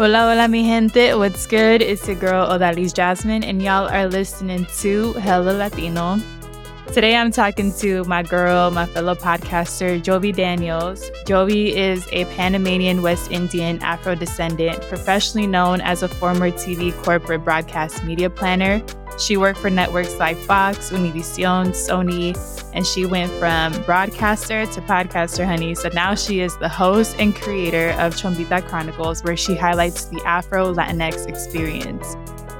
Hola, hola, mi gente. What's good? It's your girl, Odalys Jasmine, and y'all are listening to Hella Latino. Today, I'm talking to my girl, my fellow podcaster, Yovy Daniels. Yovy is a Panamanian, West Indian, Afro-descendant, professionally known as a former TV corporate broadcast media planner. She worked for networks like FOX, Univision, SONY, and she went from broadcaster to podcaster, honey. So now she is the host and creator of Chombita Chronicles, where she highlights the Afro-Latinx experience.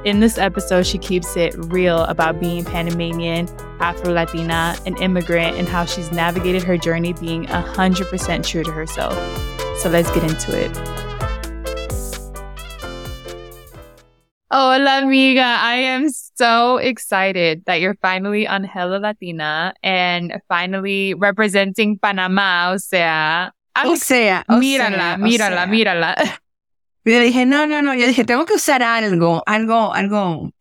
In this episode, she keeps it real about being Panamanian, Afro-Latina, an immigrant, and how she's navigated her journey being 100% true to herself. So let's get into it. Hola, amiga. I am so excited that you're finally on Hella Latina and finally representing Panama. Mírala. Yo dije, no. Yo dije, tengo que usar algo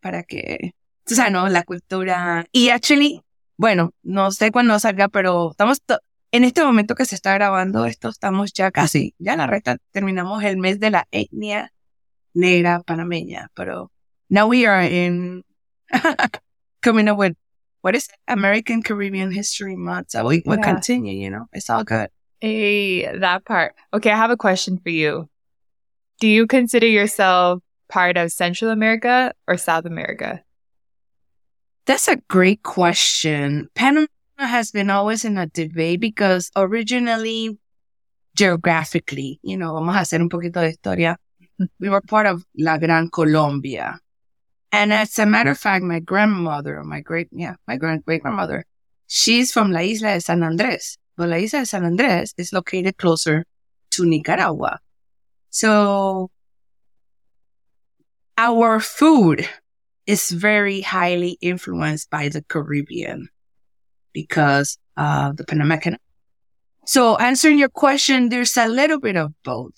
para que, tú sabes, no, la cultura. Y actually, bueno, no sé cuándo salga, pero estamos en este momento que se está grabando esto, estamos ya casi, ya en la recta, terminamos el mes de la etnia negra panameña, pero now we are in coming up with what is it? American Caribbean History Month. So we continue, you know, it's all good. Hey, that part. Okay, I have a question for you. Do you consider yourself part of Central America or South America? That's a great question. Panama has been always in a debate because originally, geographically, you know, vamos a hacer un poquito de historia. We were part of La Gran Colombia. And as a matter of fact, my grandmother, my great-grandmother, she's from La Isla de San Andres. But La Isla de San Andres is located closer to Nicaragua. So our food is very highly influenced by the Caribbean because of the Panamanian. So answering your question, there's a little bit of both.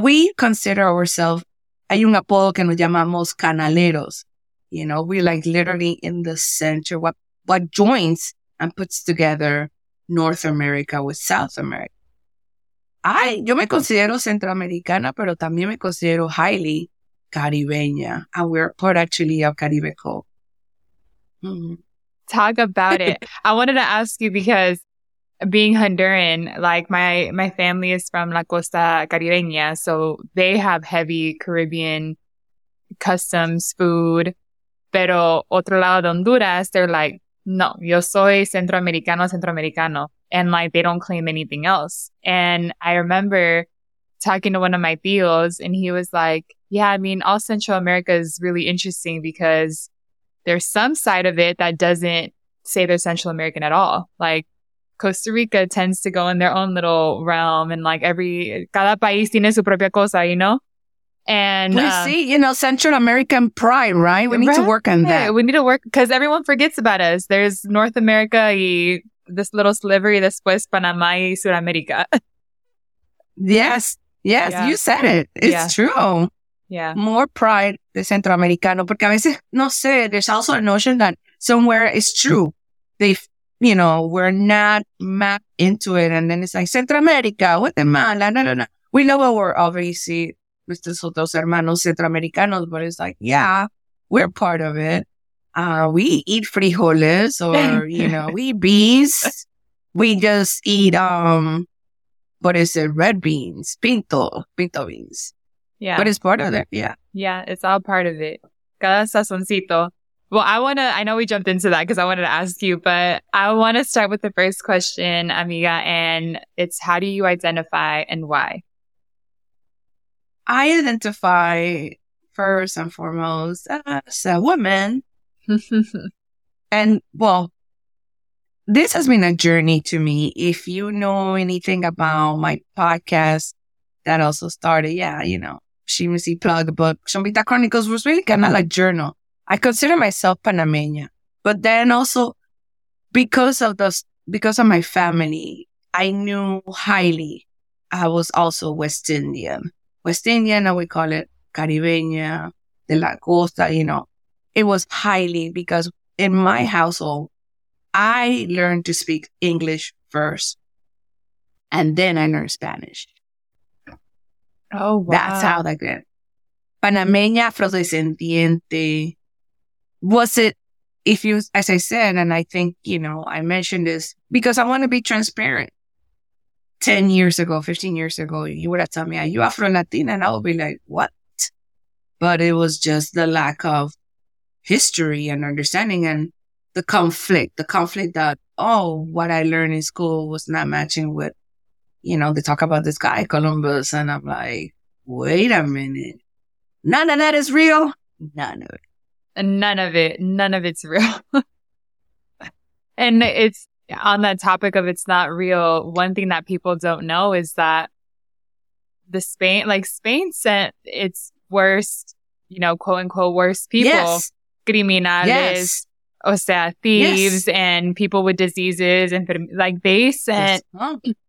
We consider ourselves, hay un apodo que nos llamamos canaleros. You know, we're like literally in the center, what joins and puts together North America with South America. Yo me considero centroamericana, pero también me considero highly caribeña. And we're part actually of Caribeco. Mm-hmm. Talk about it. I wanted to ask you because being Honduran, like my family is from La Costa Caribeña, so they have heavy Caribbean customs, food. Pero otro lado de Honduras, they're like, no, yo soy centroamericano. And like, they don't claim anything else. And I remember talking to one of my tíos and he was like, yeah, I mean, all Central America is really interesting because there's some side of it that doesn't say they're Central American at all. Like, Costa Rica tends to go in their own little realm and like cada país tiene su propia cosa, you know? And we see, you know, Central American pride, right? We need to work on that. We need to work because everyone forgets about us. There's North America y this little sliver y después Panama y Sudamérica. Yes, yeah. You said it. It's true. Yeah. More pride de Centroamericano porque a veces, no sé, there's also a notion that somewhere it's true. You know, we're not mapped into it. And then it's like, Central America, Guatemala, no. We know what we're obviously, nuestros otros hermanos centroamericanos, but it's like, yeah, we're part of it. We eat frijoles or, you know, we eat beans. We just eat, red beans, pinto beans. Yeah. But it's part of it, yeah. Yeah, it's all part of it. Cada sazoncito. Well, I know we jumped into that because I wanted to ask you, but I want to start with the first question, amiga, and it's how do you identify and why? I identify first and foremost as a woman. And well, this has been a journey to me. If you know anything about my podcast that also started, She Music Plug, but Chombita Chronicles was really kind of like journal. I consider myself Panamanian, but then also because of my family, I knew highly I was also West Indian. West Indian, I would call it Caribeña, de la costa, It was highly because in my household, I learned to speak English first, and then I learned Spanish. Oh, wow. That's how that went. Panameña, Afro-descendiente. Was it, if you, as I said, and I think, I mentioned this because I want to be transparent. 10 years ago, 15 years ago, you would have told me, are you Afro-Latina? And I would be like, what? But it was just the lack of history and understanding and the conflict that, what I learned in school was not matching with, they talk about this guy, Columbus, and I'm like, wait a minute. None of that is real. None of it's real. And it's on that topic of it's not real. One thing that people don't know is that Spain sent its worst, quote unquote, worst people, yes. Criminales, yes. Thieves, yes. And people with diseases, and they sent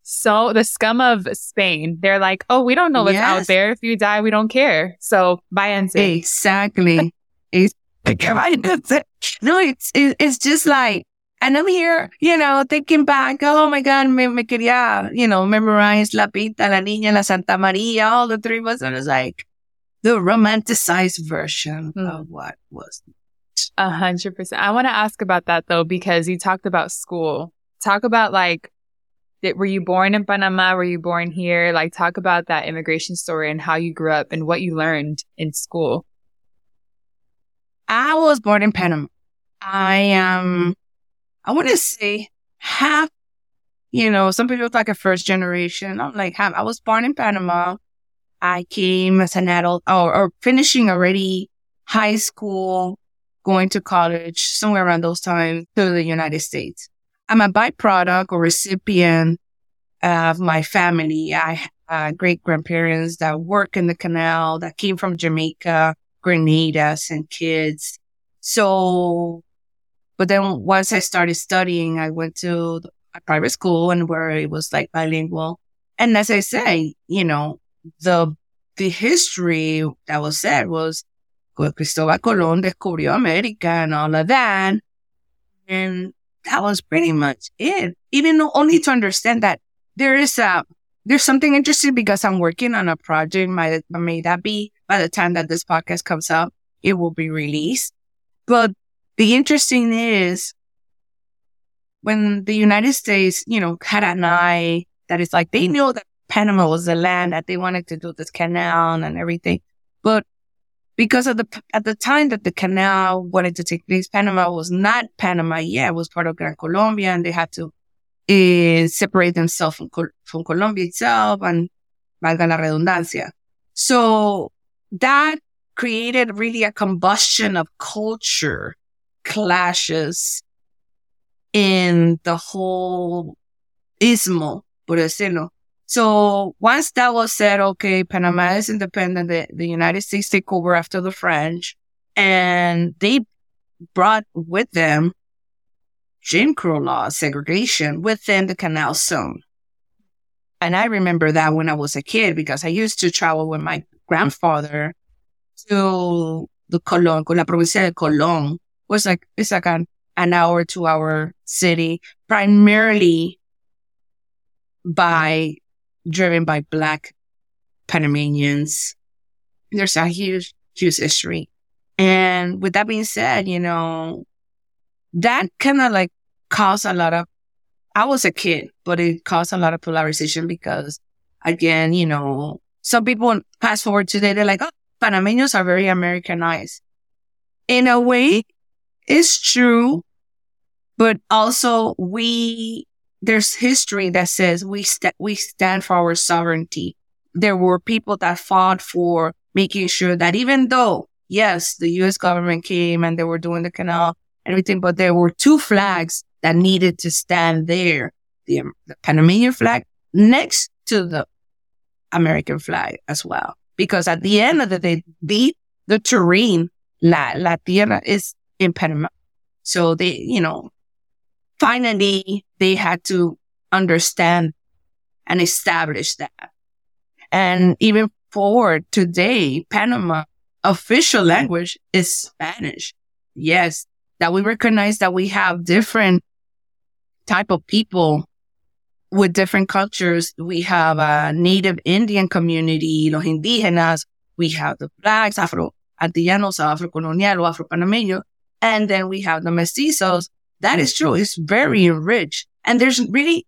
so the scum of Spain. They're like, we don't know what's out there. If you die, we don't care. So buy and save. Exactly. It's just like, and I'm here, thinking back. Oh my God, me quería, memorize La Pinta, La Niña, La Santa Maria, all the three of us. And it's like the romanticized version of what was. 100%. I want to ask about that though, because you talked about school. Talk about were you born in Panama? Were you born here? Talk about that immigration story and how you grew up and what you learned in school. I was born in Panama. I am, I want to say half, some people talk a first generation. I'm like half. I was born in Panama. I came as an adult or finishing already high school, going to college somewhere around those times to the United States. I'm a byproduct or recipient of my family. I had great-grandparents that work in the canal, that came from Jamaica, Grenada, St. Kitts. So, but then once I started studying, I went to a private school and where it was bilingual. And as I say, the history that was said was Cristóbal Colón descubrió America and all of that. And that was pretty much it. Even though only to understand that there's something interesting because I'm working on a project. May that be by the time that this podcast comes out, it will be released. But the interesting is when the United States, had an eye that is they knew that Panama was the land that they wanted to do this canal and everything. But because of at the time that the canal wanted to take place, Panama was not Panama yet. It was part of Gran Colombia, and they had to separate themselves from Colombia itself, and valga la redundancia. So that created really a combustion of culture clashes in the whole ismo, por decirlo. So once that was said, okay, Panama is independent, the United States take over after the French, and they brought with them Jim Crow law, segregation within the canal zone. And I remember that when I was a kid, because I used to travel with my grandfather to the Colón, la provincia de Colón. It's like an hour, 2 hour city, primarily driven by Black Panamanians. There's a huge, huge history. And with that being said, that kind of caused a lot of, I was a kid, but it caused a lot of polarization because, again, some people fast forward today, they're like, Panameños are very Americanized. In a way, it's true, but also there's history that says we stand for our sovereignty. there were people that fought for making sure that even though, yes, the U.S. government came and they were doing the canal and everything, but there were two flags that needed to stand there. The Panamanian flag next to the American flag as well. Because at the end of the day, the terrain, la tierra, is in Panama. So they, finally they had to understand and establish that. And even forward today, Panama official language is Spanish. Yes, that we recognize that we have different type of people with different cultures. We have a native Indian community, los indígenas. We have the blacks, Afro-Antillanos, Afro-Colonial, or Afro-Panameño. And then we have the mestizos. That is true. It's very rich. And there's really,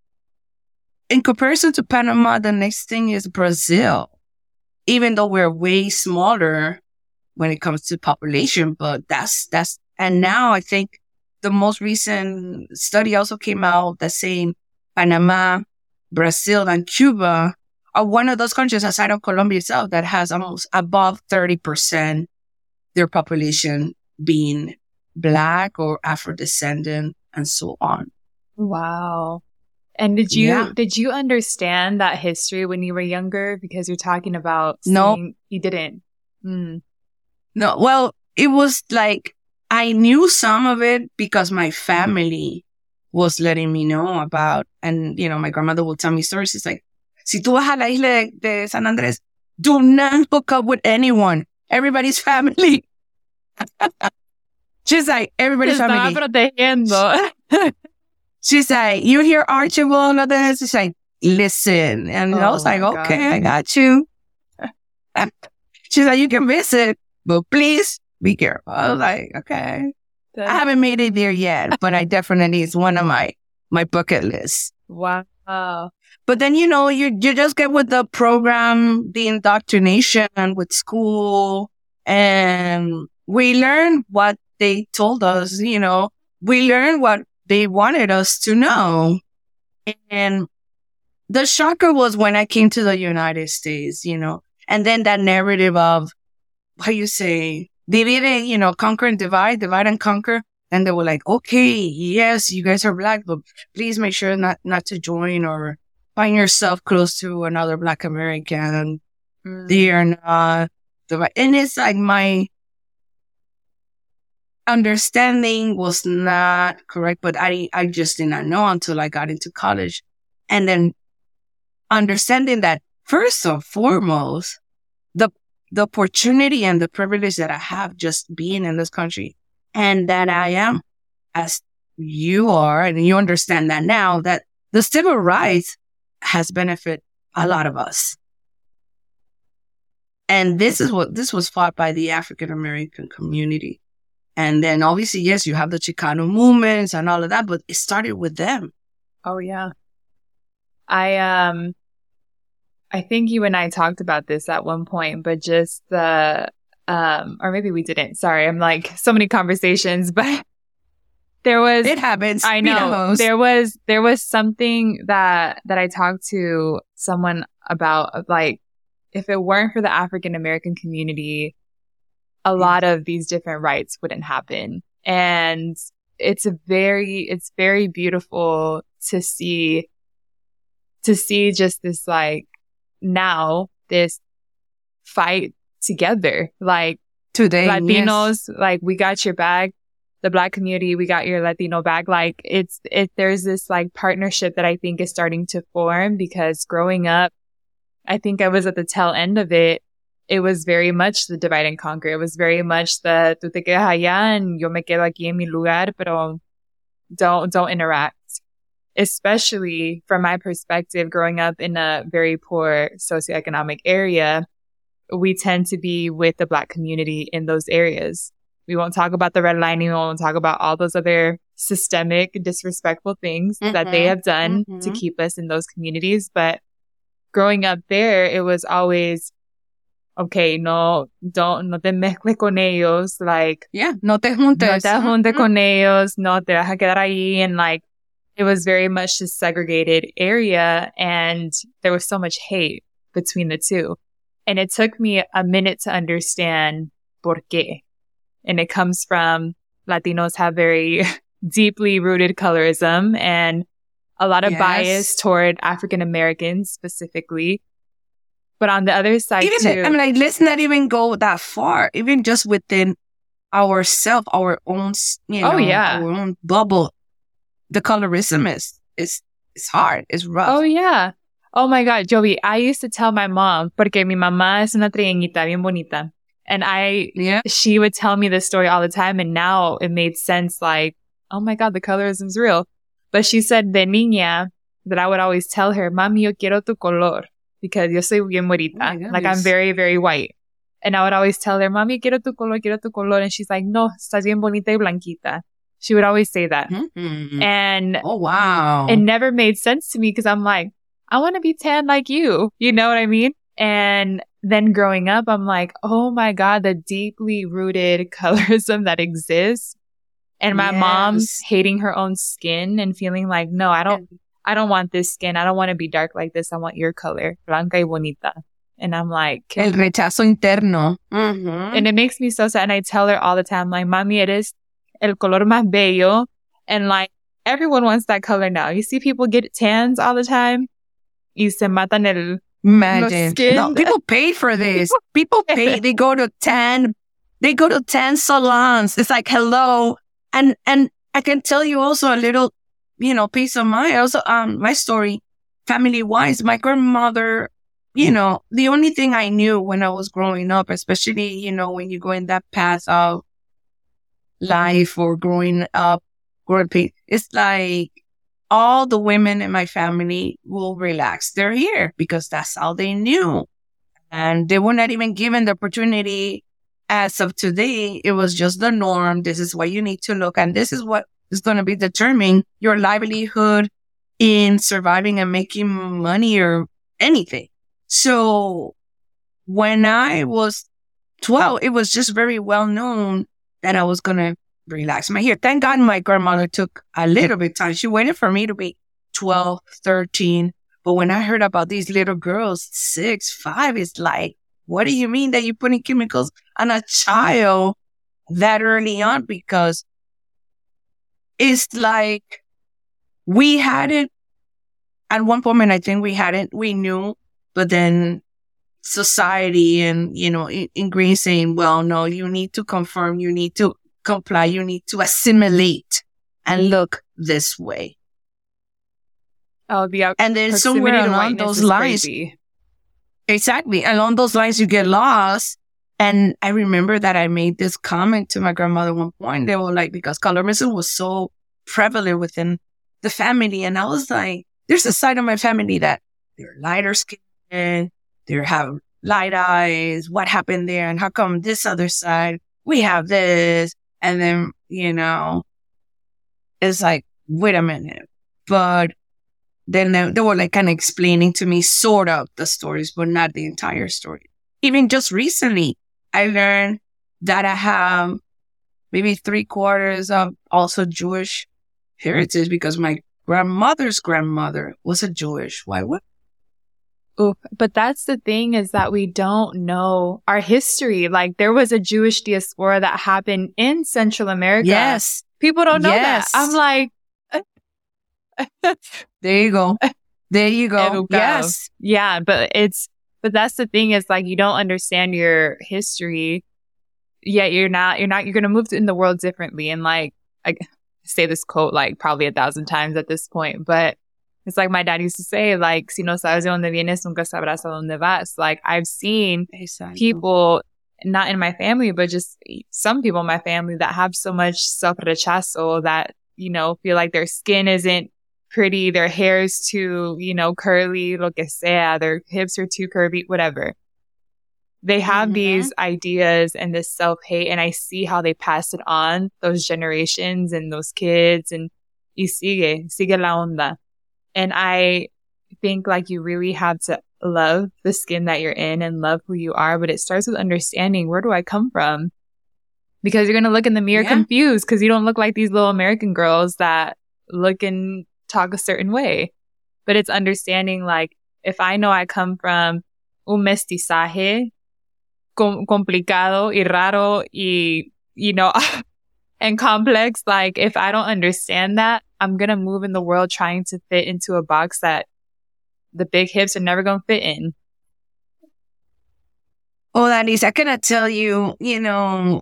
in comparison to Panama, the next thing is Brazil. Even though we're way smaller when it comes to population, but that's, and now I think the most recent study also came out that's saying Panama, Brazil, and Cuba are one of those countries outside of Colombia itself that has almost above 30% their population being Black or Afro-descendant and so on. Wow. And did you understand that history when you were younger? Because you're talking about no, you didn't. Mm. No, well, it was like I knew some of it because my family was letting me know about, and my grandmother would tell me stories. It's like, si tú vas a la Isla de San Andres, do not hook up with anyone. Everybody's family. She's like, everybody's family. Protegiendo. She's like, you hear Archibald and others? She's like, listen. And I was like, okay, God. I got you. She's like, you can visit, but please be careful. I was like, okay. I haven't made it there yet, but I definitely, it's one of my bucket lists. Wow. But then, you just get with the program, the indoctrination with school, and we learn what they told us, we learned what they wanted us to know. And the shocker was when I came to the United States, and then that narrative of, how you say, divide, conquer and divide, divide and conquer. And they were like, okay, yes, you guys are Black, but please make sure not to join or find yourself close to another Black American. Mm. They are not divide. And it's like my understanding was not correct, but I just did not know until I got into college. And then understanding that first and foremost, the opportunity and the privilege that I have just being in this country, and that I am, as you are, and you understand that now, that the civil rights has benefited a lot of us. And this was fought by the African American community. And then obviously, yes, you have the Chicano movements and all of that, but it started with them. Oh, yeah. I think you and I talked about this at one point, but just the, or maybe we didn't. Sorry. I'm like so many conversations, but there was. It happens. I know. There was something that I talked to someone about, like, if it weren't for the African American community, a lot of these different rights wouldn't happen. And it's very beautiful to see just this, like, now this fight together, like today, Latinos, yes. Like, we got your bag, the Black community, we got your Latino bag. Like, there's this, like, partnership that I think is starting to form, because growing up, I think I was at the tail end of it. It was very much the divide and conquer. It was very much the tú te quedas allá and yo me quedo aquí en mi lugar, pero don't interact. Especially from my perspective, growing up in a very poor socioeconomic area, we tend to be with the Black community in those areas. We won't talk about the redlining. We won't talk about all those other systemic, disrespectful things that they have done to keep us in those communities. But growing up there, it was always, okay, no te mezcles con ellos, like, yeah, no te juntes con ellos, no te vas a quedar ahí, and, like, it was very much a segregated area, and there was so much hate between the two. And it took me a minute to understand por qué. And it comes from Latinos have very deeply rooted colorism and a lot of bias toward African Americans specifically. But on the other side, even, too. I mean, like, let's not even go that far. Even just within ourselves, our own, you know, our own bubble, the colorism is hard. It's rough. Oh, yeah. Oh, my God, Yovy, I used to tell my mom, porque mi mamá es una trigueñita bien bonita. And she would tell me this story all the time. And now it made sense, like, oh, my God, the colorism's real. But she said de niña that I would always tell her, mami, yo quiero tu color. Because yo soy bien morita. Like, I'm very, very white. And I would always tell her, mami, quiero tu color. And she's like, no, estás bien bonita y blanquita. She would always say that. Mm-hmm. And oh, wow. It never made sense to me because I'm like, I want to be tan like you. You know what I mean? And then growing up, I'm like, oh my God, the deeply rooted colorism that exists. And my mom's hating her own skin and feeling like, no, I don't want this skin. I don't want to be dark like this. I want your color, blanca y bonita. And I'm like... El rechazo interno. Mm-hmm. And it makes me so sad. And I tell her all the time, like, mami, eres el color más bello. And like, everyone wants that color now. You see people get tans all the time. Y se matan el... Imagine. No, people pay for this. People pay. They go to tan salons. It's like, hello. And I can tell you also a little... you know, peace of mind. Also, my story, family wise, my grandmother, you know, the only thing I knew when I was growing up, especially, you know, when you go in that path of life or growing up, it's like all the women in my family will relax their hair because that's all they knew. And they were not even given the opportunity as of today. It was just the norm. This is what you need to look. And this is what is going to be determining your livelihood in surviving and making money or anything. So when I was 12, it was just very well known that I was going to relax my hair. Thank God my grandmother took a little bit of time. She waited for me to be 12, 13. But when I heard about these little girls, 6, 5, it's like, what do you mean that you're putting chemicals on a child that early on? Because it's like we had it at one moment. I think we hadn't. We knew, but then society and, you know, ingrained saying, well, no, you need to conform, you need to comply, you need to assimilate and look this way. Oh, the and then somewhere along those lines, crazy. Exactly along those lines, you get lost. And I remember that I made this comment to my grandmother at one point. They were like, because colorism was so prevalent within the family. And I was like, there's a side of my family that they're lighter skinned, they have light eyes. What happened there? And how come this other side, we have this? And then, you know, it's like, wait a minute. But then they were like kind of explaining to me sort of the stories, but not the entire story. Even just recently, I learned that I have maybe 3/4 of also Jewish heritage because my grandmother's grandmother was a Jewish white woman. Ooh, but that's the thing is that we don't know our history. Like there was a Jewish diaspora that happened in Central America. Yes. People don't know that. I'm like. There you go. Yes. Yeah, but it's. But that's the thing is like, you don't understand your history yet. You're going to move in the world differently. And like, I say this quote, like probably 1,000 times at this point, but it's like my dad used to say, like, si no sabes de donde vienes, nunca sabrás a donde vas. Like I've seen people, not in my family, but just some people in my family that have so much self-rechazo that, you know, feel like their skin isn't pretty, their hair is too, you know, curly, lo que sea, their hips are too curvy, whatever. They have these ideas and this self-hate, and I see how they pass it on, those generations and those kids, and sigue la onda. And I think, like, you really have to love the skin that you're in and love who you are, but it starts with understanding, where do I come from? Because you're going to look in the mirror confused because you don't look like these little American girls that look in talk a certain way. But it's understanding, like, if I know I come from un mestizaje complicado y raro y, you know, and complex. Like, if I don't understand that, I'm going to move in the world trying to fit into a box that the big hips are never going to fit in. Oh, Odalys, I cannot tell you, you know,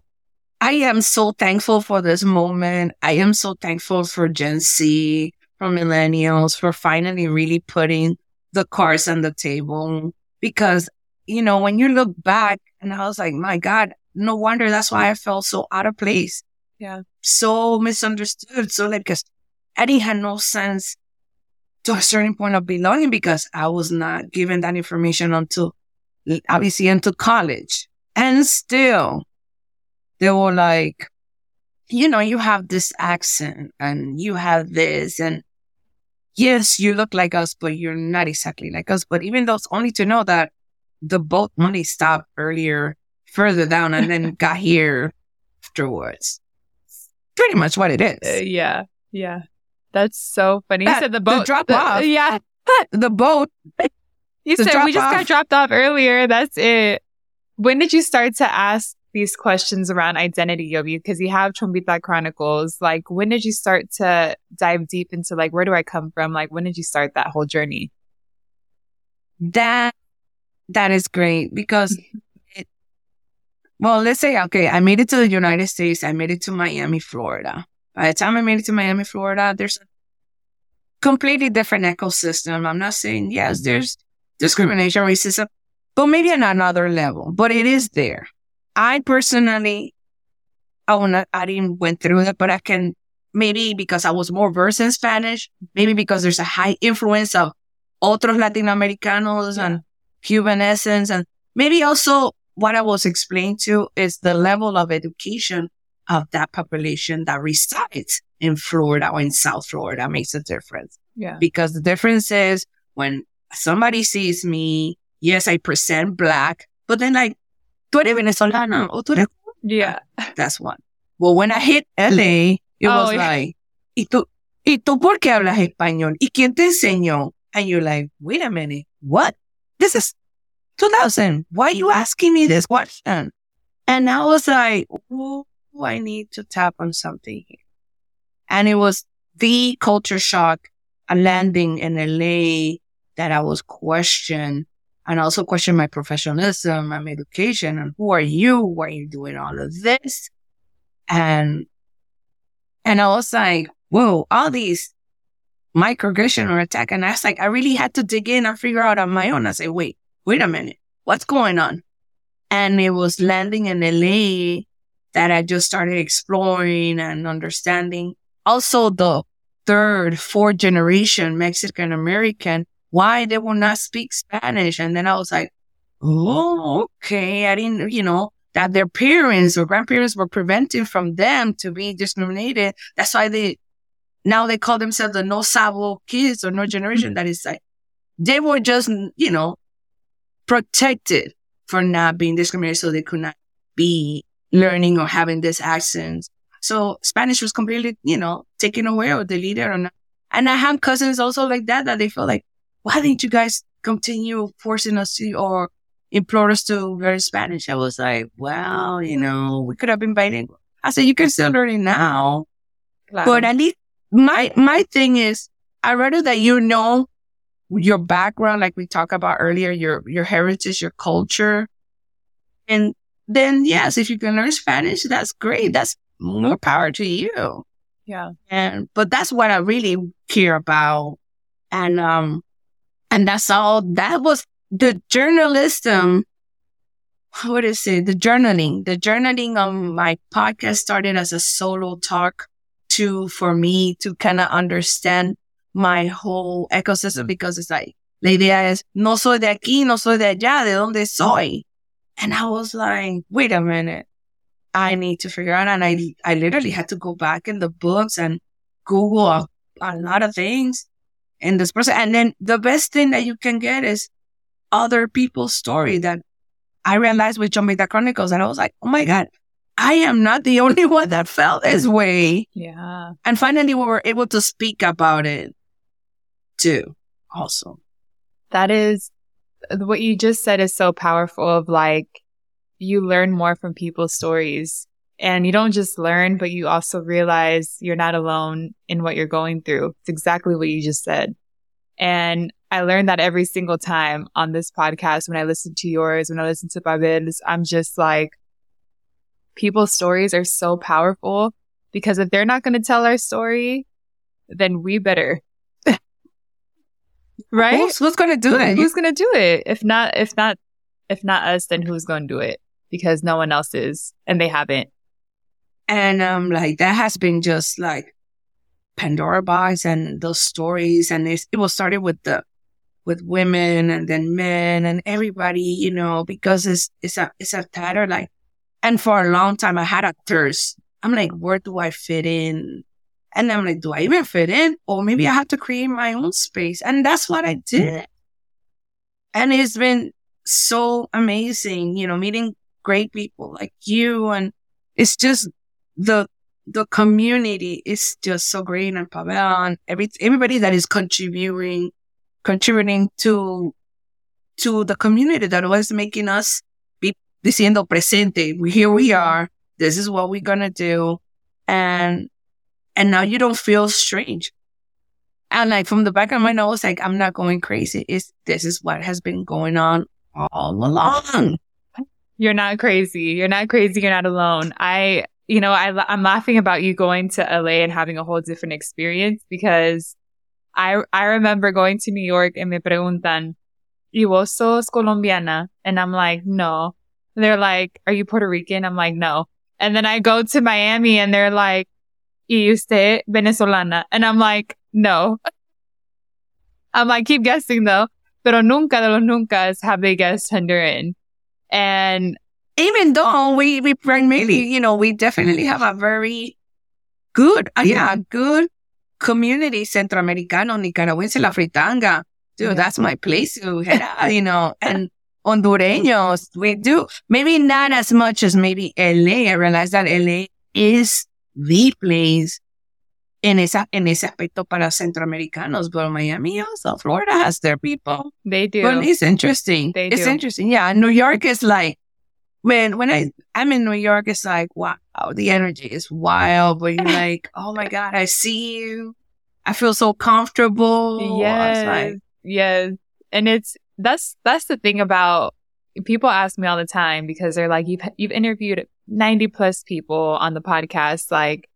I am so thankful for this moment. I am so thankful for Gen Z, for millennials, for finally really putting the cards on the table. Because, you know, when you look back, and I was like, my God, no wonder that's why I felt so out of place. Yeah. So misunderstood. So like, because I didn't have no sense to a certain point of belonging, because I was not given that information until obviously into college. And still, they were like, you know, you have this accent and you have this. And yes, you look like us, but you're not exactly like us. But even though it's only to know that the boat only stopped earlier, further down, and then got here afterwards. Pretty much what it is. Yeah. That's so funny. You said the boat. The drop off. Yeah. The boat. You said we just got dropped off earlier. That's it. When did you start to ask these questions around identity, Yovy? Because you have Chombita Chronicles. Like, when did you start to dive deep into, like, where do I come from? Like, when did you start that whole journey? That is great, because well, let's say, okay, I made it to the United States. I made it to Miami, Florida. By the time I made it to Miami, Florida, there's a completely different ecosystem. I'm not saying, yes, there's discrimination, racism, but maybe on another level. But it is there. I personally, I didn't went through that, but I can, maybe because I was more versed in Spanish, maybe because there's a high influence of otros Latinoamericanos and Cuban essence, and maybe also what I was explained to is the level of education of that population that resides in Florida or in South Florida makes a difference. Yeah. Because the difference is when somebody sees me, yes, I present black, but then like, tú eres venezolana o tú eres... Yeah. That's one. Well, when I hit LA, it was like, ¿Y tú por qué hablas español? ¿Y quién te enseñó? And you're like, wait a minute, what? This is 2000. Why are you asking me this question? And I was like, oh, I need to tap on something here. And it was the culture shock, a landing in LA, that I was questioned, and also questioned my professionalism, my education, and who are you? Why are you doing all of this? And I was like, whoa, all these microaggression or attack. And I was like, I really had to dig in and figure out on my own. I said, wait a minute, what's going on? And it was landing in LA that I just started exploring and understanding. Also, the fourth generation Mexican American, why they will not speak Spanish. And then I was like, oh, okay. I didn't, you know, that their parents or grandparents were preventing from them to be discriminated. That's why now they call themselves the no sabo kids or no generation. That is like, they were just, you know, protected for not being discriminated, so they could not be learning or having this accent. So Spanish was completely, you know, taken away or deleted or not. And I have cousins also like that they feel like, why didn't you guys continue forcing us to or implore us to learn Spanish? I was like, well, you know, we could have been bilingual. I said, you can still learn it now. Wow. But at least my thing is, I'd rather that you know your background, like we talked about earlier, your heritage, your culture. And then, yes, if you can learn Spanish, that's great. That's more power to you. Yeah. But that's what I really care about. And that's all. That was the journalism. What is it? The journaling on my podcast started as a solo talk for me to kind of understand my whole ecosystem, because it's like, la idea is, no soy de aquí, no soy de allá, de donde soy. And I was like, wait a minute, I need to figure out. And I literally had to go back in the books and Google a lot of things in this process. And then the best thing that you can get is other people's story, that I realized with Chombita Chronicles. And I was like, oh my God, I am not the only one that felt this way. Yeah. And finally we were able to speak about it too, also. That is what you just said is so powerful of like, you learn more from people's stories. And you don't just learn, but you also realize you're not alone in what you're going through. It's exactly what you just said. And I learned that every single time on this podcast, when I listen to yours, when I listen to Babel's, I'm just like, people's stories are so powerful because if they're not going to tell our story, then we better. Right? Who's going to do it? Who's going to do it? If not us, then who's going to do it? Because no one else is, and they haven't. And like that has been just like Pandora box and those stories, and it was started with women and then men and everybody, you know, because it's a tatter like. And for a long time, I had a thirst. I'm like, where do I fit in? And I'm like, do I even fit in? Or maybe I have to create my own space, and that's what I did. And it's been so amazing, you know, meeting great people like you, and it's just the community is just so great, and Pavel and everybody that is contributing to the community that was making us be diciendo presente. Here we are. This is what we're gonna do, and now you don't feel strange. And like from the back of my nose, like I'm not going crazy. This is what has been going on all along. You're not crazy. You're not crazy. You're not alone. I'm laughing about you going to LA and having a whole different experience because I remember going to New York and me preguntan, ¿y vos sos colombiana? And I'm like, no. And they're like, are you Puerto Rican? I'm like, no. And then I go to Miami and they're like, ¿y usted venezolana? And I'm like, no. I'm like, keep guessing though. Pero nunca de los nuncas have they guessed Honduran. And even though we primarily, you know, we definitely have a very good, good community, Centroamericano, Nicaragüense, La Fritanga. Dude, that's my place to head out, you know. And Hondureños, we do. Maybe not as much as maybe LA. I realize that LA is the place in ese aspecto para Centroamericanos. But Miami also, Florida has their people. They do. But it's interesting. It's interesting. Yeah, New York is like, When I'm in New York, it's like, wow, the energy is wild. But you're like, oh my God, I see you. I feel so comfortable. Yes, like, yes. And that's the thing about, people ask me all the time because they're like, you've interviewed 90 plus people on the podcast. Like,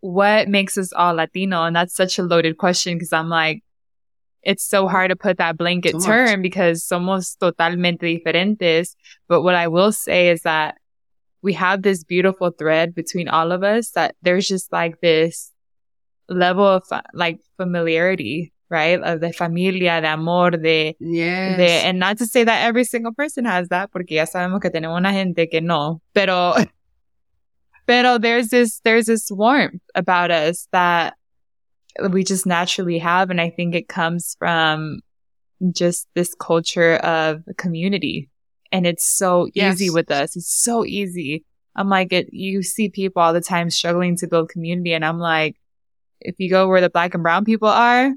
what makes us all Latino? And that's such a loaded question because I'm like, it's so hard to put that blanket term because somos totalmente diferentes. But what I will say is that we have this beautiful thread between all of us that there's just like this level of like familiarity, right? Of the familia, de amor, and not to say that every single person has that, porque ya sabemos que tenemos una gente que no. Pero there's this warmth about us that we just naturally have. And I think it comes from just this culture of community. And it's so easy with us. It's so easy. I'm like, you see people all the time struggling to build community. And I'm like, if you go where the Black and brown people are,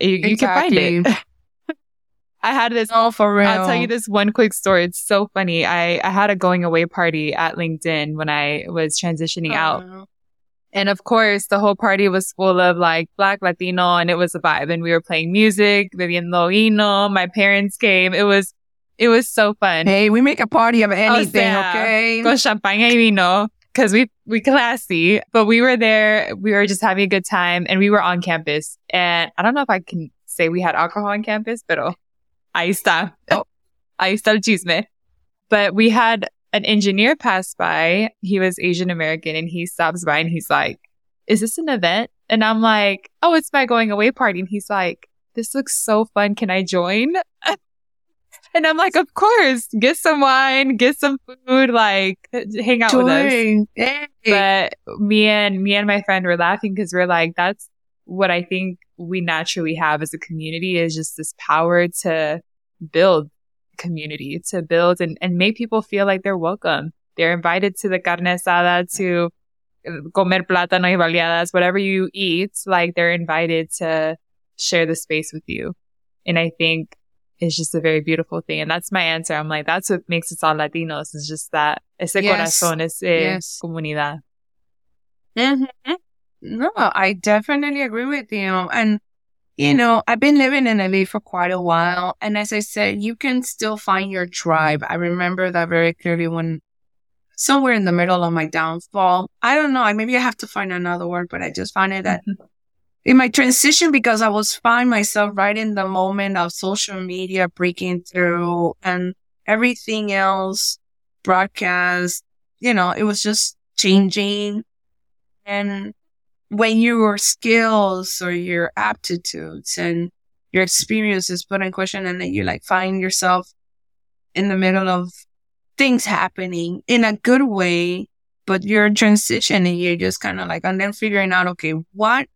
you can find it. I had this. Oh, for real. I'll tell you this one quick story. It's so funny. I had a going away party at LinkedIn when I was transitioning out. And of course, the whole party was full of like Black, Latino, and it was a vibe. And we were playing music, bebiendo vino. My parents came. It was so fun. Hey, we make a party of anything, okay? Con champaña y vino, because we classy. But we were there. We were just having a good time, and we were on campus. And I don't know if I can say we had alcohol on campus, pero ahí está. Oh. Ahí está el chisme. But we had an engineer passed by. He was Asian American, and he stops by and he's like, is this an event? And I'm like, oh, it's my going away party. And he's like, this looks so fun. Can I join? And I'm like, of course, get some wine, get some food, like hang out with us. Hey. But me and my friend were laughing because we're like, that's what I think we naturally have as a community is just this power to build community, to build and make people feel like they're welcome. They're invited to the carne asada, to comer plátano y baleadas, whatever you eat, like they're invited to share the space with you. And I think is just a very beautiful thing. And that's my answer. I'm like, that's what makes us all Latinos. It's just that ese corazón, ese comunidad. Mm-hmm. No, I definitely agree with you. And, you know, I've been living in LA for quite a while. And as I said, you can still find your tribe. I remember that very clearly when somewhere in the middle of my downfall, I don't know, maybe I have to find another word, but I just found it that in my transition, because I was finding myself right in the moment of social media breaking through and everything else, broadcast, you know, it was just changing. And when your skills or your aptitudes and your experience is put in question, and then you like find yourself in the middle of things happening in a good way, but you're transitioning, you're just kind of like, and then figuring out, okay, what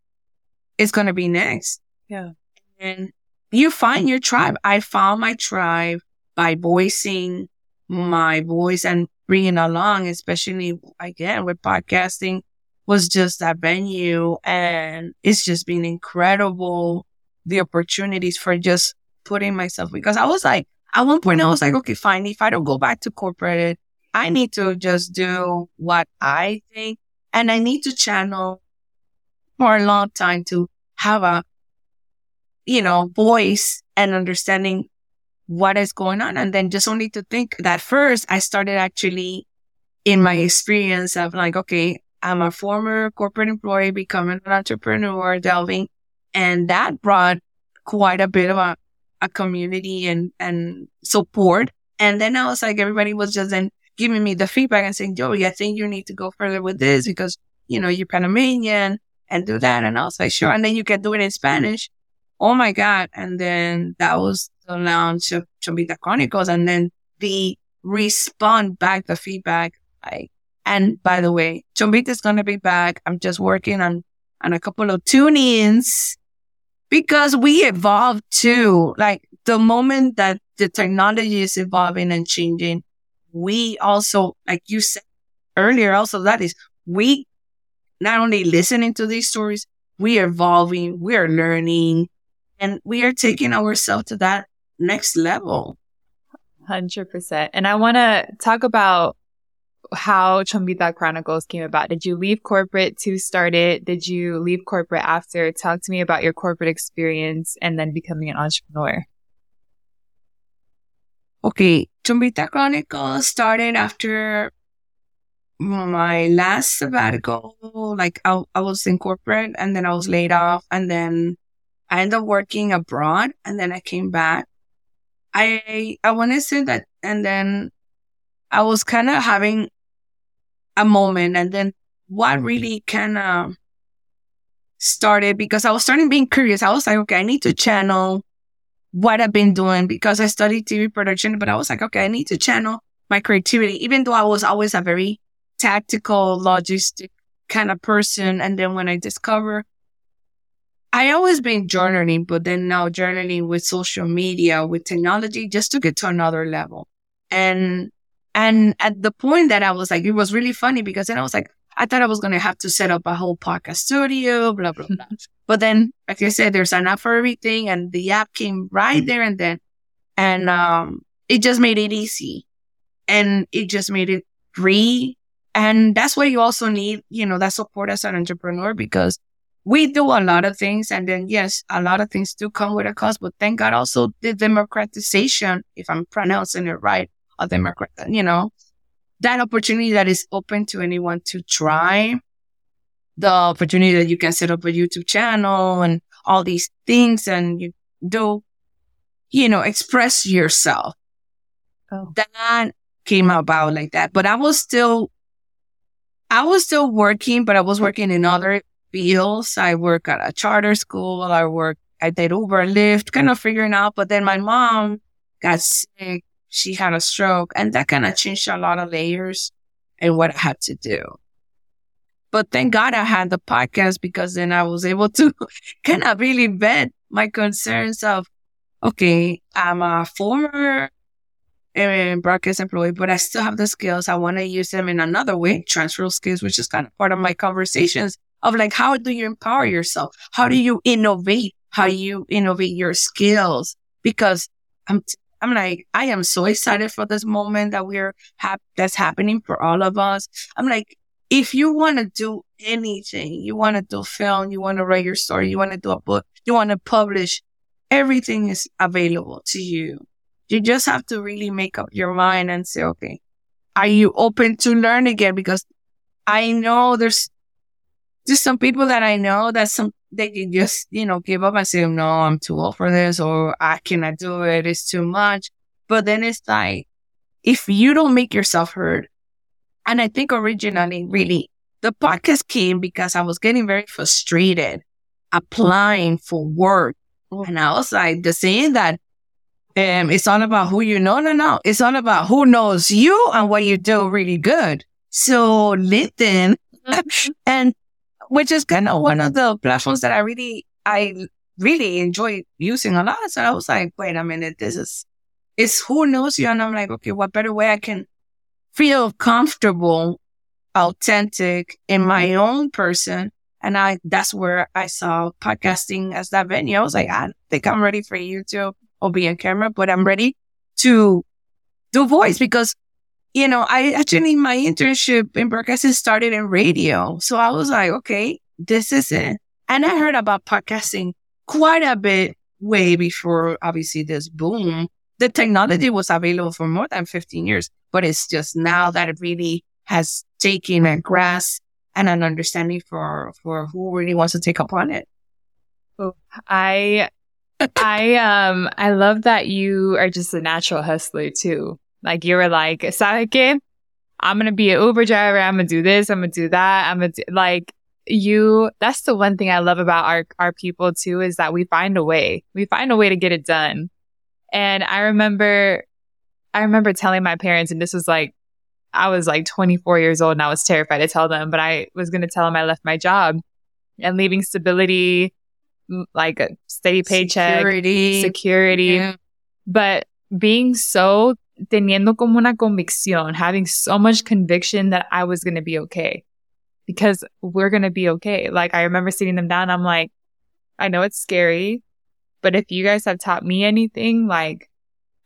is going to be next? Yeah. And you find your tribe. I found my tribe by voicing my voice and bringing along, especially again with podcasting, was just that venue. And it's just been incredible, the opportunities for just putting myself, because I was like, at one point I was like, okay, fine, if I don't go back to corporate, I need to just do what I think. And I need to channel for a long time to have a, you know, voice and understanding what is going on. And then just only to think that first I started actually in my experience of like, okay, I'm a former corporate employee, becoming an entrepreneur, delving. And that brought quite a bit of a community and support. And then I was like, everybody was just then giving me the feedback and saying, Joey, I think you need to go further with this because, you know, you're Panamanian and do that. And I was like, sure. And then you can do it in Spanish. Oh my God. And then that was the launch of Chombita Chronicles. And then the respond back, the feedback, like, and by the way, Chombita is going to be back. I'm just working on a couple of tune-ins because we evolved too. Like the moment that the technology is evolving and changing, we also, like you said earlier, also that is, we not only listening to these stories, we are evolving, we are learning, and we are taking ourselves to that next level. 100%. And I want to talk about how Chombita Chronicles came about. Did you leave corporate to start it? Did you leave corporate after? Talk to me about your corporate experience and then becoming an entrepreneur. Okay. Chombita Chronicles started after my last sabbatical. Like I was in corporate and then I was laid off and then I ended up working abroad and then I came back. I want to say that, and then I was kind of having a moment, and then what really kind of started, because I was starting being curious. I was like, okay, I need to channel what I've been doing because I studied TV production, but I was like, okay, I need to channel my creativity, even though I was always a very tactical, logistic kind of person. And then when I discovered, I always been journaling, but then now journaling with social media, with technology, just to get to another level. And at the point that I was like, it was really funny because then I was like, I thought I was going to have to set up a whole podcast studio, blah, blah, blah. But then, like I said, there's an app for everything. And the app came right there and then. And it just made it easy. And it just made it free. And that's why you also need, you know, that support as an entrepreneur, because we do a lot of things. And then, yes, a lot of things do come with a cost. But thank God also the democratization, if I'm pronouncing it right, of democracy, you know, that opportunity that is open to anyone to try, the opportunity that you can set up a YouTube channel and all these things and you do, you know, express yourself. Oh. That came about like that. But I was still working, but I was working in other fields. I work at a charter school. I did Uber, Lyft, kind of figuring out. But then my mom got sick. She had a stroke, and that kind of changed a lot of layers and what I had to do. But thank God I had the podcast, because then I was able to kind of really vent my concerns of, okay, I'm a former broadcast employee, but I still have the skills. I want to use them in another way, transfer skills, which is kind of part of my conversations of like, how do you empower yourself? How do you innovate? How do you innovate your skills? Because I'm like, I am so excited for this moment that that's happening for all of us. I'm like, if you want to do anything, you want to do film, you want to write your story, you want to do a book, you want to publish, everything is available to you. You just have to really make up your mind and say, okay, are you open to learn again? Because I know there's just some people that I know that they can just, give up and say, no, I'm too old for this, or I cannot do it. It's too much. But then it's like, if you don't make yourself heard, and I think originally, really, the podcast came because I was getting very frustrated applying for work. And I was like, the saying that it's all about who you know. No. It's all about who knows you and what you do really good. So LinkedIn, and which is kind of one of the platforms that I really enjoy using a lot. So I was like, wait a minute, it's who knows you. And I'm like, okay, what better way I can feel comfortable, authentic in my own person. And that's where I saw podcasting as that venue. I was like, I think I'm ready for YouTube or be on camera, but I'm ready to do voice because, I actually, my internship in broadcasting started in radio. So I was like, okay, this is it. And I heard about podcasting quite a bit way before, obviously, this boom. The technology was available for more than 15 years, but it's just now that it really has taken a grasp and an understanding for who really wants to take up on it. Oh, I love that you are just a natural hustler too. Like you were like, ¿sabe qué? I'm going to be an Uber driver. I'm going to do this. I'm going to do that. That's the one thing I love about our people too, is that we find a way. We find a way to get it done. And I remember telling my parents, and this was like, I was like 24 years old and I was terrified to tell them, but I was going to tell them I left my job and leaving stability, like a steady paycheck, security. Yeah. But being so teniendo como una convicción, having so much conviction that I was going to be okay, because we're going to be okay. Like I remember sitting them down. I'm like, I know it's scary, but if you guys have taught me anything, like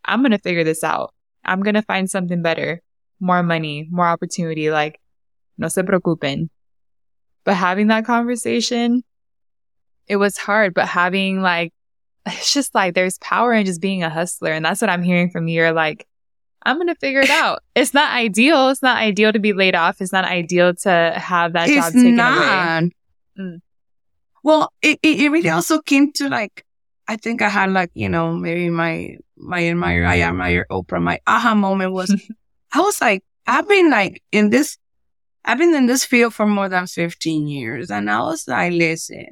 I'm going to figure this out. I'm going to find something better. More money, more opportunity, like, no se preocupen. But having that conversation, it was hard, but having like, it's just like, there's power in just being a hustler. And that's what I'm hearing from you. You're like, I'm going to figure it out. It's not ideal. It's not ideal to be laid off. It's not ideal to have that job taken away. Mm. Well, it really also came to like, I think I had like, maybe my aha moment was, I was like, I've been in this field for more than 15 years. And I was like, listen,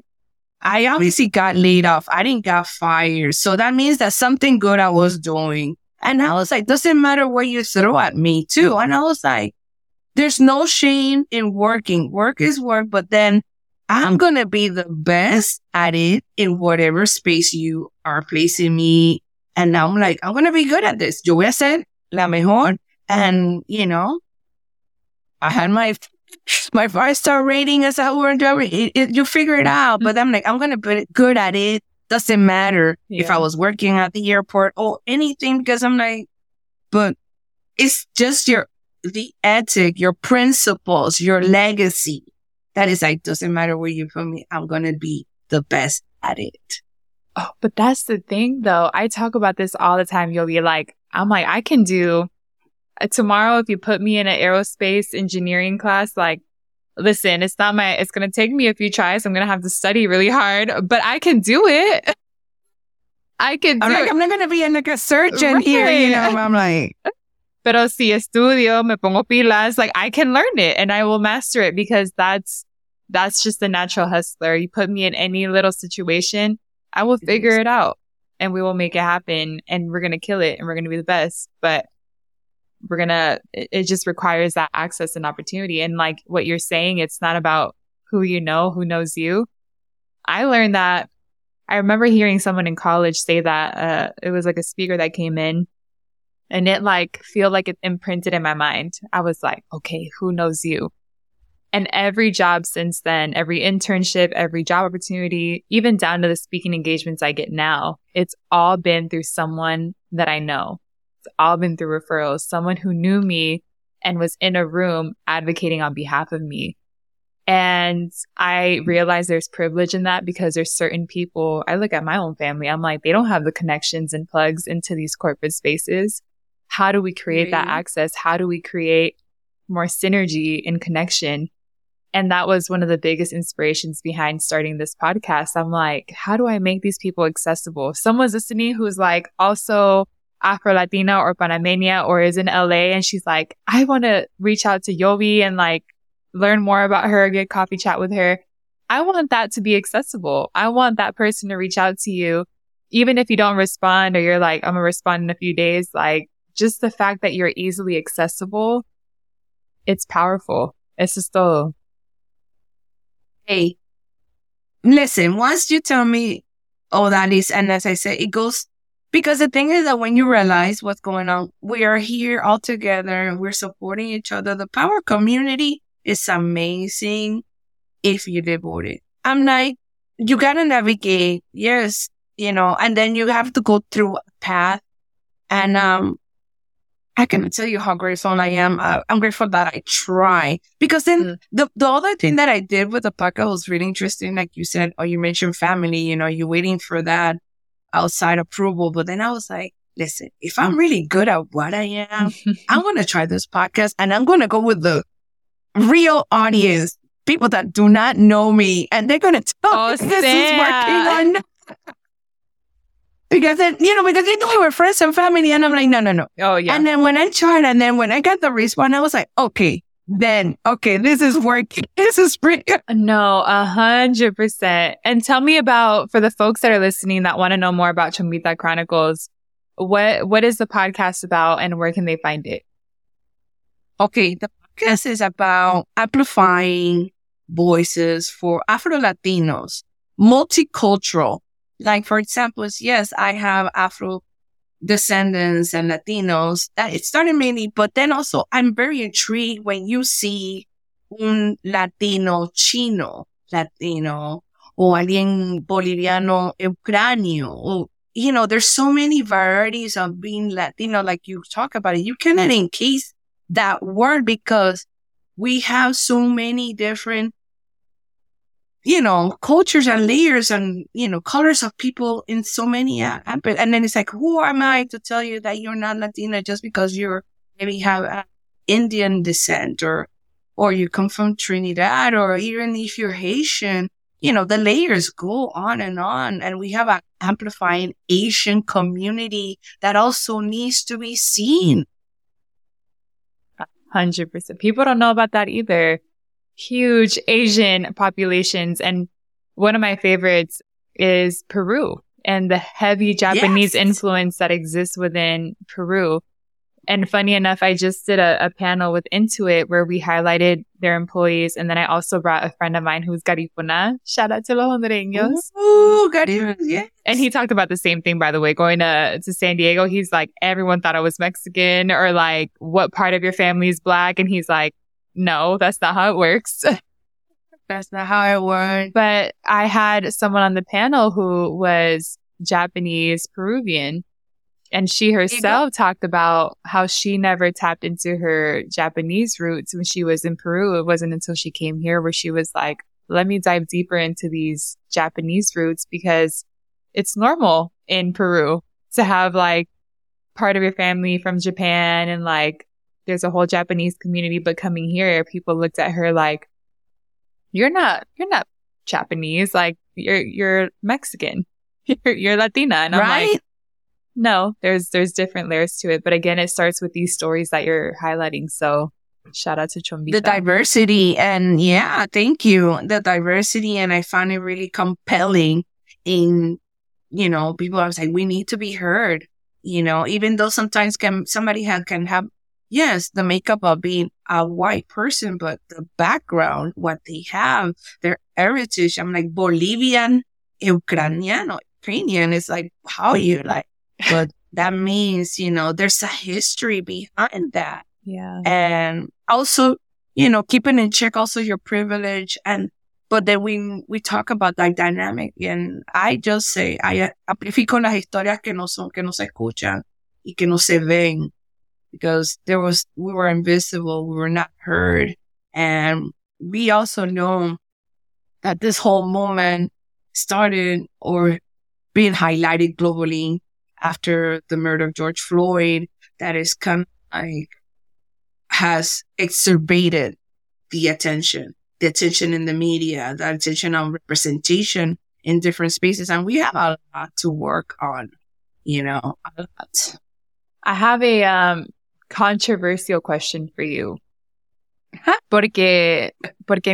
I obviously got laid off. I didn't get fired. So that means that something good I was doing. And I was like, doesn't matter what you throw at me too. And I was like, there's no shame in working. Work is work, but then I'm going to be the best at it in whatever space you are placing me. And now I'm like, I'm going to be good at this. Yo voy a ser la mejor. And, I had my 5-star rating as a Uber driver. You figure it out. But I'm like, I'm going to be good at it. Doesn't matter if I was working at the airport or anything, because I'm like, but it's just the ethic, your principles, your legacy. That is like, doesn't matter where you put me. I'm going to be the best at it. Oh, but that's the thing though. I talk about this all the time. You'll be like, I'm like, I can do... Tomorrow, if you put me in an aerospace engineering class, like, listen, it's going to take me a few tries. I'm going to have to study really hard, but I can do it. I'm not going to be a surgeon here. I'm like, pero si estudio, me pongo pilas, like I can learn it and I will master it, because that's just a natural hustler. You put me in any little situation, I will figure it out and we will make it happen, and we're going to kill it and we're going to be the best. But it just requires that access and opportunity. And like what you're saying, it's not about who you know, who knows you. I learned that. I remember hearing someone in college say that it was like a speaker that came in, and it like feel like it imprinted in my mind. I was like, okay, who knows you? And every job since then, every internship, every job opportunity, even down to the speaking engagements I get now, it's all been through someone that I know. It's all been through referrals, someone who knew me and was in a room advocating on behalf of me. And I realize there's privilege in that because there's certain people, I look at my own family, I'm like, they don't have the connections and plugs into these corporate spaces. How do we create that access? How do we create more synergy and connection? And that was one of the biggest inspirations behind starting this podcast. I'm like, how do I make these people accessible? If someone's listening who's like also Afro-Latina or Panamanian or is in LA and she's like, I want to reach out to Yovy and like learn more about her, get coffee chat with her. I want that to be accessible. I want that person to reach out to you. Even if you don't respond or you're like, I'm going to respond in a few days. Like just the fact that you're easily accessible, it's powerful. It's just todo. Hey, listen, once you tell me all that is, and as I said, it goes, because the thing is that when you realize what's going on, we are here all together and we're supporting each other. The power community is amazing if you devote it. I'm like, you got to navigate, yes, you know, and then you have to go through a path. And I cannot tell you how grateful I am. I'm grateful that I try. Because then the other thing that I did with the podcast was really interesting. Like you said, or you mentioned family, you know, you're waiting for that outside approval. But then I was like, listen, if I'm really good at what I am, I'm going to try this podcast and I'm going to go with the real audience, people that do not know me. And they're going to tell me this is working on. Because then, you know, because they know we were friends and family, and I'm like, no. Oh, yeah. And then when I tried, and then when I got the response, I was like, okay, this is working. This is pretty good. No, 100%. And tell me about, for the folks that are listening that want to know more about Chombita Chronicles, what is the podcast about and where can they find it? Okay, the podcast is about amplifying voices for Afro-Latinos, multicultural. Like, for example, yes, I have Afro-descendants and Latinos. It started mainly, but then also I'm very intrigued when you see un Latino Chino, Latino, or alguien Boliviano, Ucranio, or, you know, there's so many varieties of being Latino, like you talk about it. You cannot encase that word because we have so many different, you know, cultures and layers and, you know, colors of people in so many. And then it's like, who am I to tell you that you're not Latina just because you're maybe have Indian descent or you come from Trinidad, or even if you're Haitian, you know, the layers go on. And we have an amplifying Asian community that also needs to be seen. 100%. People don't know about that either. Huge Asian populations. And one of my favorites is Peru and the heavy Japanese influence that exists within Peru. And funny enough, I just did a panel with Intuit where we highlighted their employees. And then I also brought a friend of mine who's Garifuna. Shout out to los hondureños. Ooh, Garifuna, yes. And he talked about the same thing, by the way, going to San Diego. He's like, everyone thought I was Mexican, or like, what part of your family is Black? And he's like, no, that's not how it works. That's not how it works. But I had someone on the panel who was Japanese Peruvian, and she herself talked about how she never tapped into her Japanese roots when she was in Peru. It wasn't until she came here where she was like, let me dive deeper into these Japanese roots, because it's normal in Peru to have like part of your family from Japan and like, there's a whole Japanese community, but coming here, people looked at her like, you're not Japanese. Like you're Mexican. You're Latina. And I'm like, no, there's different layers to it. But again, it starts with these stories that you're highlighting. So shout out to Chombita. The diversity. And yeah, thank you. The diversity. And I found it really compelling in, you know, people are like, we need to be heard, you know, even though sometimes somebody can have, yes, the makeup of being a white person, but the background, what they have, their heritage. I'm like, Bolivian, Ukrainian. It's like, how are you like? But that means, you know, there's a history behind that. Yeah. And also, you know, keeping in check also your privilege. And but then we talk about that dynamic, and I just say, I amplifico las historias que no son, que no se escuchan y que no se ven, because we were invisible, we were not heard. And we also know that this whole movement started or being highlighted globally after the murder of George Floyd, that is kind of like has exacerbated the attention in the media, the attention on representation in different spaces. And we have a lot to work on, you know, a lot. I have a controversial question for you. Porque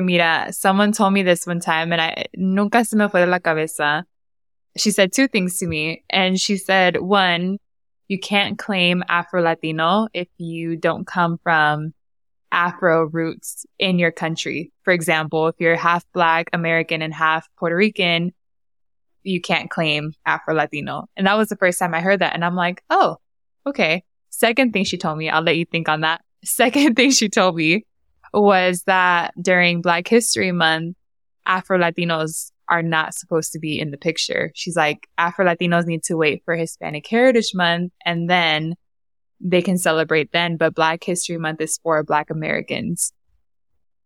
mira, someone told me this one time and I nunca se me fue de la cabeza. She said two things to me, and she said, one, you can't claim Afro-Latino if you don't come from Afro roots in your country. For example, if you're half Black American and half Puerto Rican, you can't claim Afro-Latino. And that was the first time I heard that. And I'm like, oh, okay. Second thing she told me, I'll let you think on that. Second thing she told me was that during Black History Month, Afro-Latinos are not supposed to be in the picture. She's like, Afro-Latinos need to wait for Hispanic Heritage Month, and then they can celebrate then. But Black History Month is for Black Americans.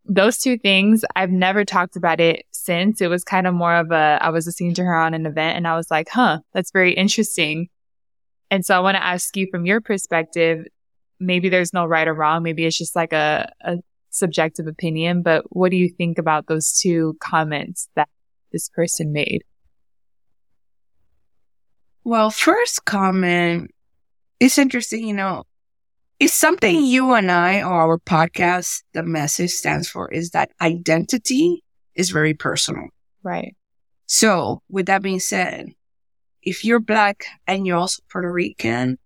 Those two things, I've never talked about it since. It was kind of more of I was listening to her on an event and I was like, huh, that's very interesting. And so I want to ask you from your perspective, maybe there's no right or wrong. Maybe it's just like a subjective opinion, but what do you think about those two comments that this person made? Well, first comment, it's interesting, you know, it's something you and I, or our podcast, the message stands for, is that identity is very personal. Right. So with that being said, if you're Black and you're also Puerto Rican,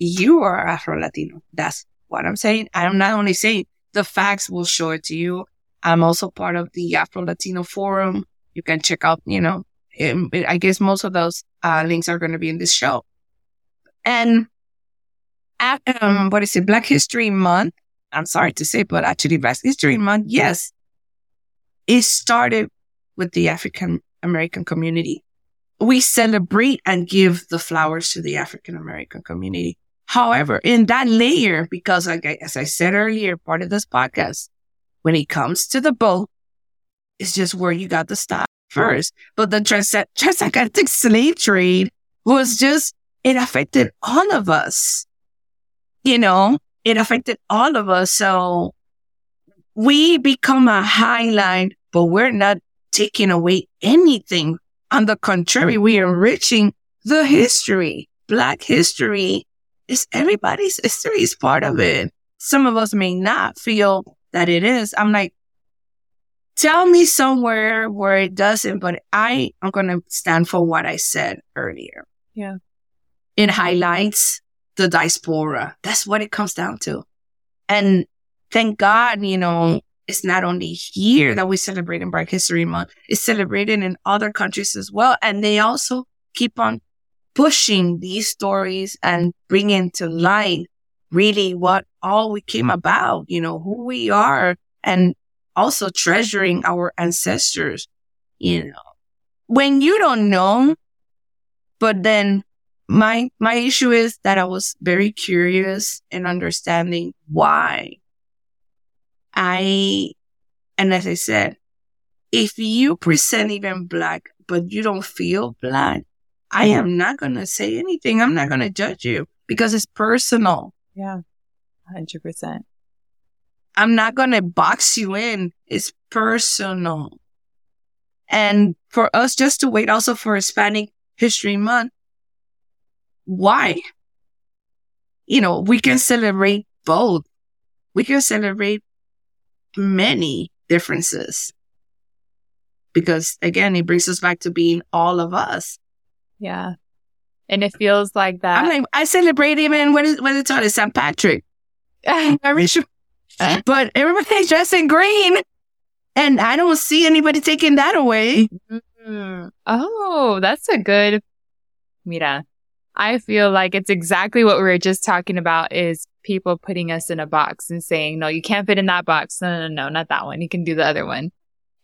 you are Afro-Latino. That's what I'm saying. I'm not only saying the facts will show it to you. I'm also part of the Afro-Latino Forum. You can check out, you know, I guess most of those links are going to be in this show. And at, Black History Month, I'm sorry to say, but actually Black History Month, yes, it started with the African-American community. We celebrate and give the flowers to the African-American community. However, in that layer, because as I said earlier, part of this podcast, when it comes to the boat, it's just where you got to stop first. But the transatlantic slave trade was just, it affected all of us. You know, it affected all of us. So we become a highlight, but we're not taking away anything. On the contrary, we are enriching the history, Black history. It's everybody's history is part of it. Some of us may not feel that it is. I'm like, tell me somewhere where it doesn't, but I am going to stand for what I said earlier. Yeah. It highlights the diaspora. That's what it comes down to. And thank God, you know, it's not only here that we celebrate in Black History Month. It's celebrated in other countries as well. And they also keep on pushing these stories and bringing to light really what all we came about, you know, who we are, and also treasuring our ancestors, you know. When you don't know, but then my issue is that I was very curious in understanding why. And as I said, if you present even Black, but you don't feel Black, I am not going to say anything. I'm not going to judge you because it's personal. Yeah, 100%. I'm not going to box you in. It's personal. And for us just to wait also for Hispanic History Month, why? You know, we can celebrate both. We can celebrate many differences because, again, it brings us back to being all of us. Yeah. And it feels like that. I'm like, I celebrate even when it's on St. Patrick. But everybody's dressed in green. And I don't see anybody taking that away. Mm-hmm. Oh, that's a good... Mira, I feel like it's exactly what we were just talking about, is people putting us in a box and saying, no, you can't fit in that box. No, not that one. You can do the other one.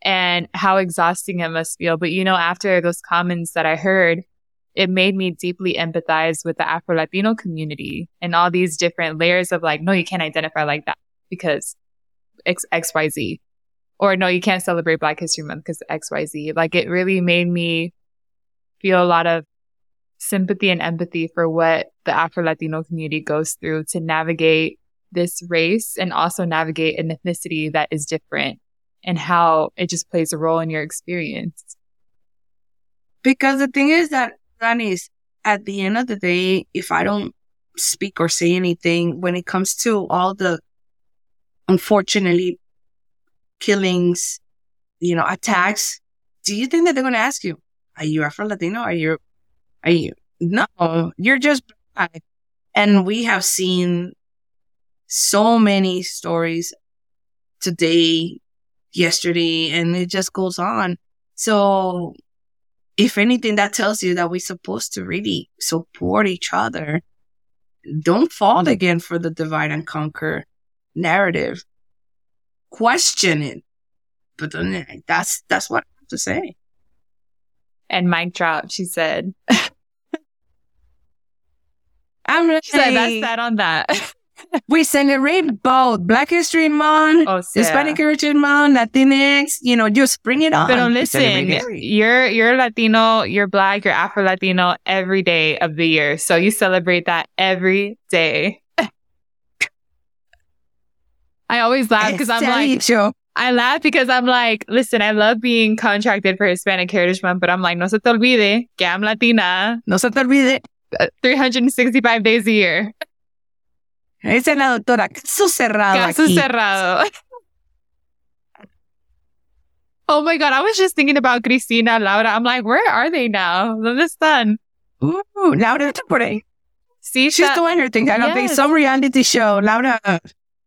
And how exhausting it must feel. But, you know, after those comments that I heard, it made me deeply empathize with the Afro-Latino community and all these different layers of like, no, you can't identify like that because XYZ. Or no, you can't celebrate Black History Month because XYZ. Like, it really made me feel a lot of sympathy and empathy for what the Afro-Latino community goes through to navigate this race and also navigate an ethnicity that is different, and how it just plays a role in your experience. Because the thing is that, Danis, at the end of the day, if I don't speak or say anything, when it comes to all the, unfortunately, killings, you know, attacks, do you think that they're going to ask you, are you Afro-Latino? Are you? No, you're just Black. And we have seen so many stories today, yesterday, and it just goes on. So if anything, that tells you that we're supposed to really support each other. Don't fall again for the divide and conquer narrative. Question it. But then that's what I have to say. And mic drop, she said. I'm really... So that's that on that. We celebrate both Black History Month, Hispanic Heritage Month, Latinx, you know, just bring it on. But listen, you're Latino, you're Black, you're Afro-Latino every day of the year. So you celebrate that every day. I always laugh because I'm like, listen, I love being contracted for Hispanic Heritage Month, but I'm like, no se te olvide que I'm Latina. No se te olvide. 365 days a year. Dice la doctora, caso cerrado. Caso aquí. Cerrado. Oh my God, I was just thinking about Cristina, Laura. I'm like, where are they now? ¿Dónde están? Ooh, Laura está por ahí. Sí, she's doing her thing. I don't think some reality show. Laura,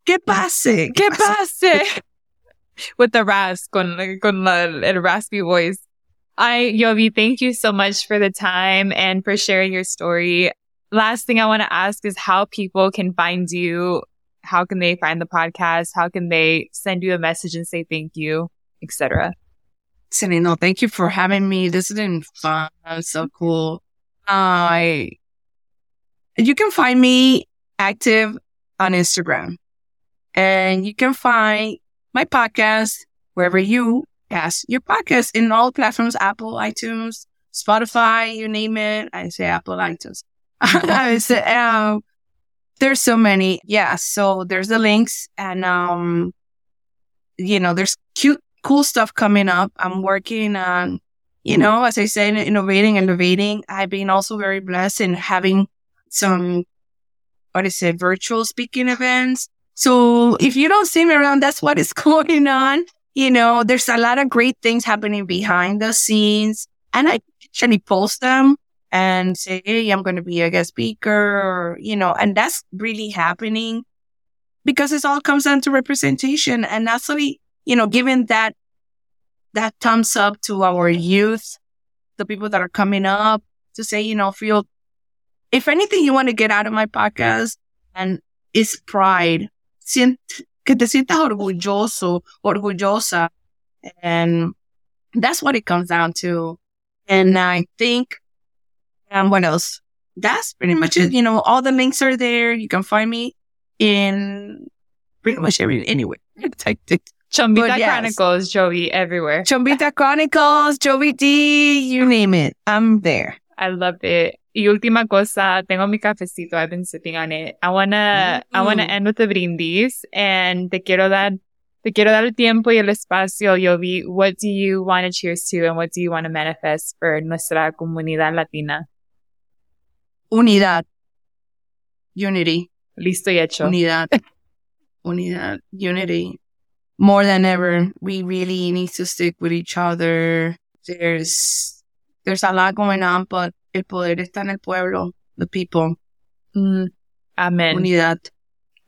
¿qué pase? ¿Qué pase? With the rasp, con el raspy voice. Yovy, thank you so much for the time and for sharing your story. Last thing I want to ask is how people can find you. How can they find the podcast? How can they send you a message and say thank you, etc.? No, thank you for having me. This has been fun. So cool. You can find me active on Instagram. And you can find my podcast wherever you cast your podcast, in all platforms, Apple, iTunes, Spotify, you name it. I say Apple, iTunes. There's so many. Yeah, so there's the links, and you know, there's cool stuff coming up. I'm working on, you know, as I said, innovating. I've been also very blessed in having some virtual speaking events. So if you don't see me around, that's what is going on. You know, there's a lot of great things happening behind the scenes, and I actually post them and say, hey, I'm going to be a guest speaker, or, you know, and that's really happening because it all comes down to representation. And actually, you know, giving that thumbs up to our youth, the people that are coming up, to say, you know, feel, if anything you want to get out of my podcast, and it's pride. Que te sientas orgulloso, orgullosa. And that's what it comes down to. And I think, what else? That's pretty much it. You know, all the links are there. You can find me in pretty much every anywhere. Chombita Chronicles, Yovy, everywhere. Chombita Chronicles, Yovy D, you name it. I'm there. I love it. Y última cosa, tengo mi cafecito. I've been sipping on it. I wanna end with the brindis, and te quiero dar el tiempo y el espacio, Yovy. What do you want to cheers to, and what do you want to manifest for nuestra comunidad latina? Unidad. Unity. Listo y hecho. Unidad. Unidad. Unity. More than ever, we really need to stick with each other. There's a lot going on, but el poder está en el pueblo, the people. Amen. Unidad.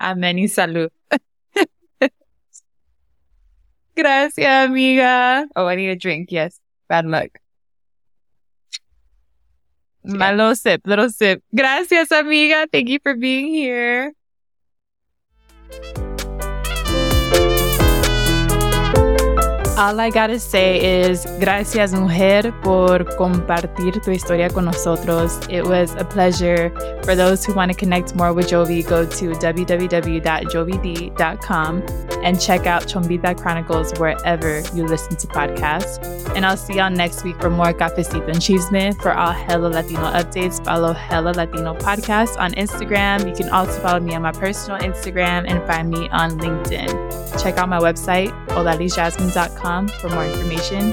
Amen y salud. Gracias, amiga. Oh, I need a drink. Yes. Bad luck. My little sip, Gracias, amiga. Thank you for being here. All I gotta say is gracias, mujer, por compartir tu historia con nosotros. It was a pleasure. For those who want to connect more with Yovy, go to www.yovyd.com and check out Chombita Chronicles wherever you listen to podcasts. And I'll see y'all next week for more Cafecito and Chisme. For all Hella Latino updates, follow Hella Latino Podcast on Instagram. You can also follow me on my personal Instagram and find me on LinkedIn. Check out my website, odalysjasmine.com, for more information.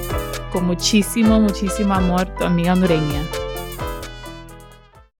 Con muchísimo, muchísimo amor, tu amiga hondureña.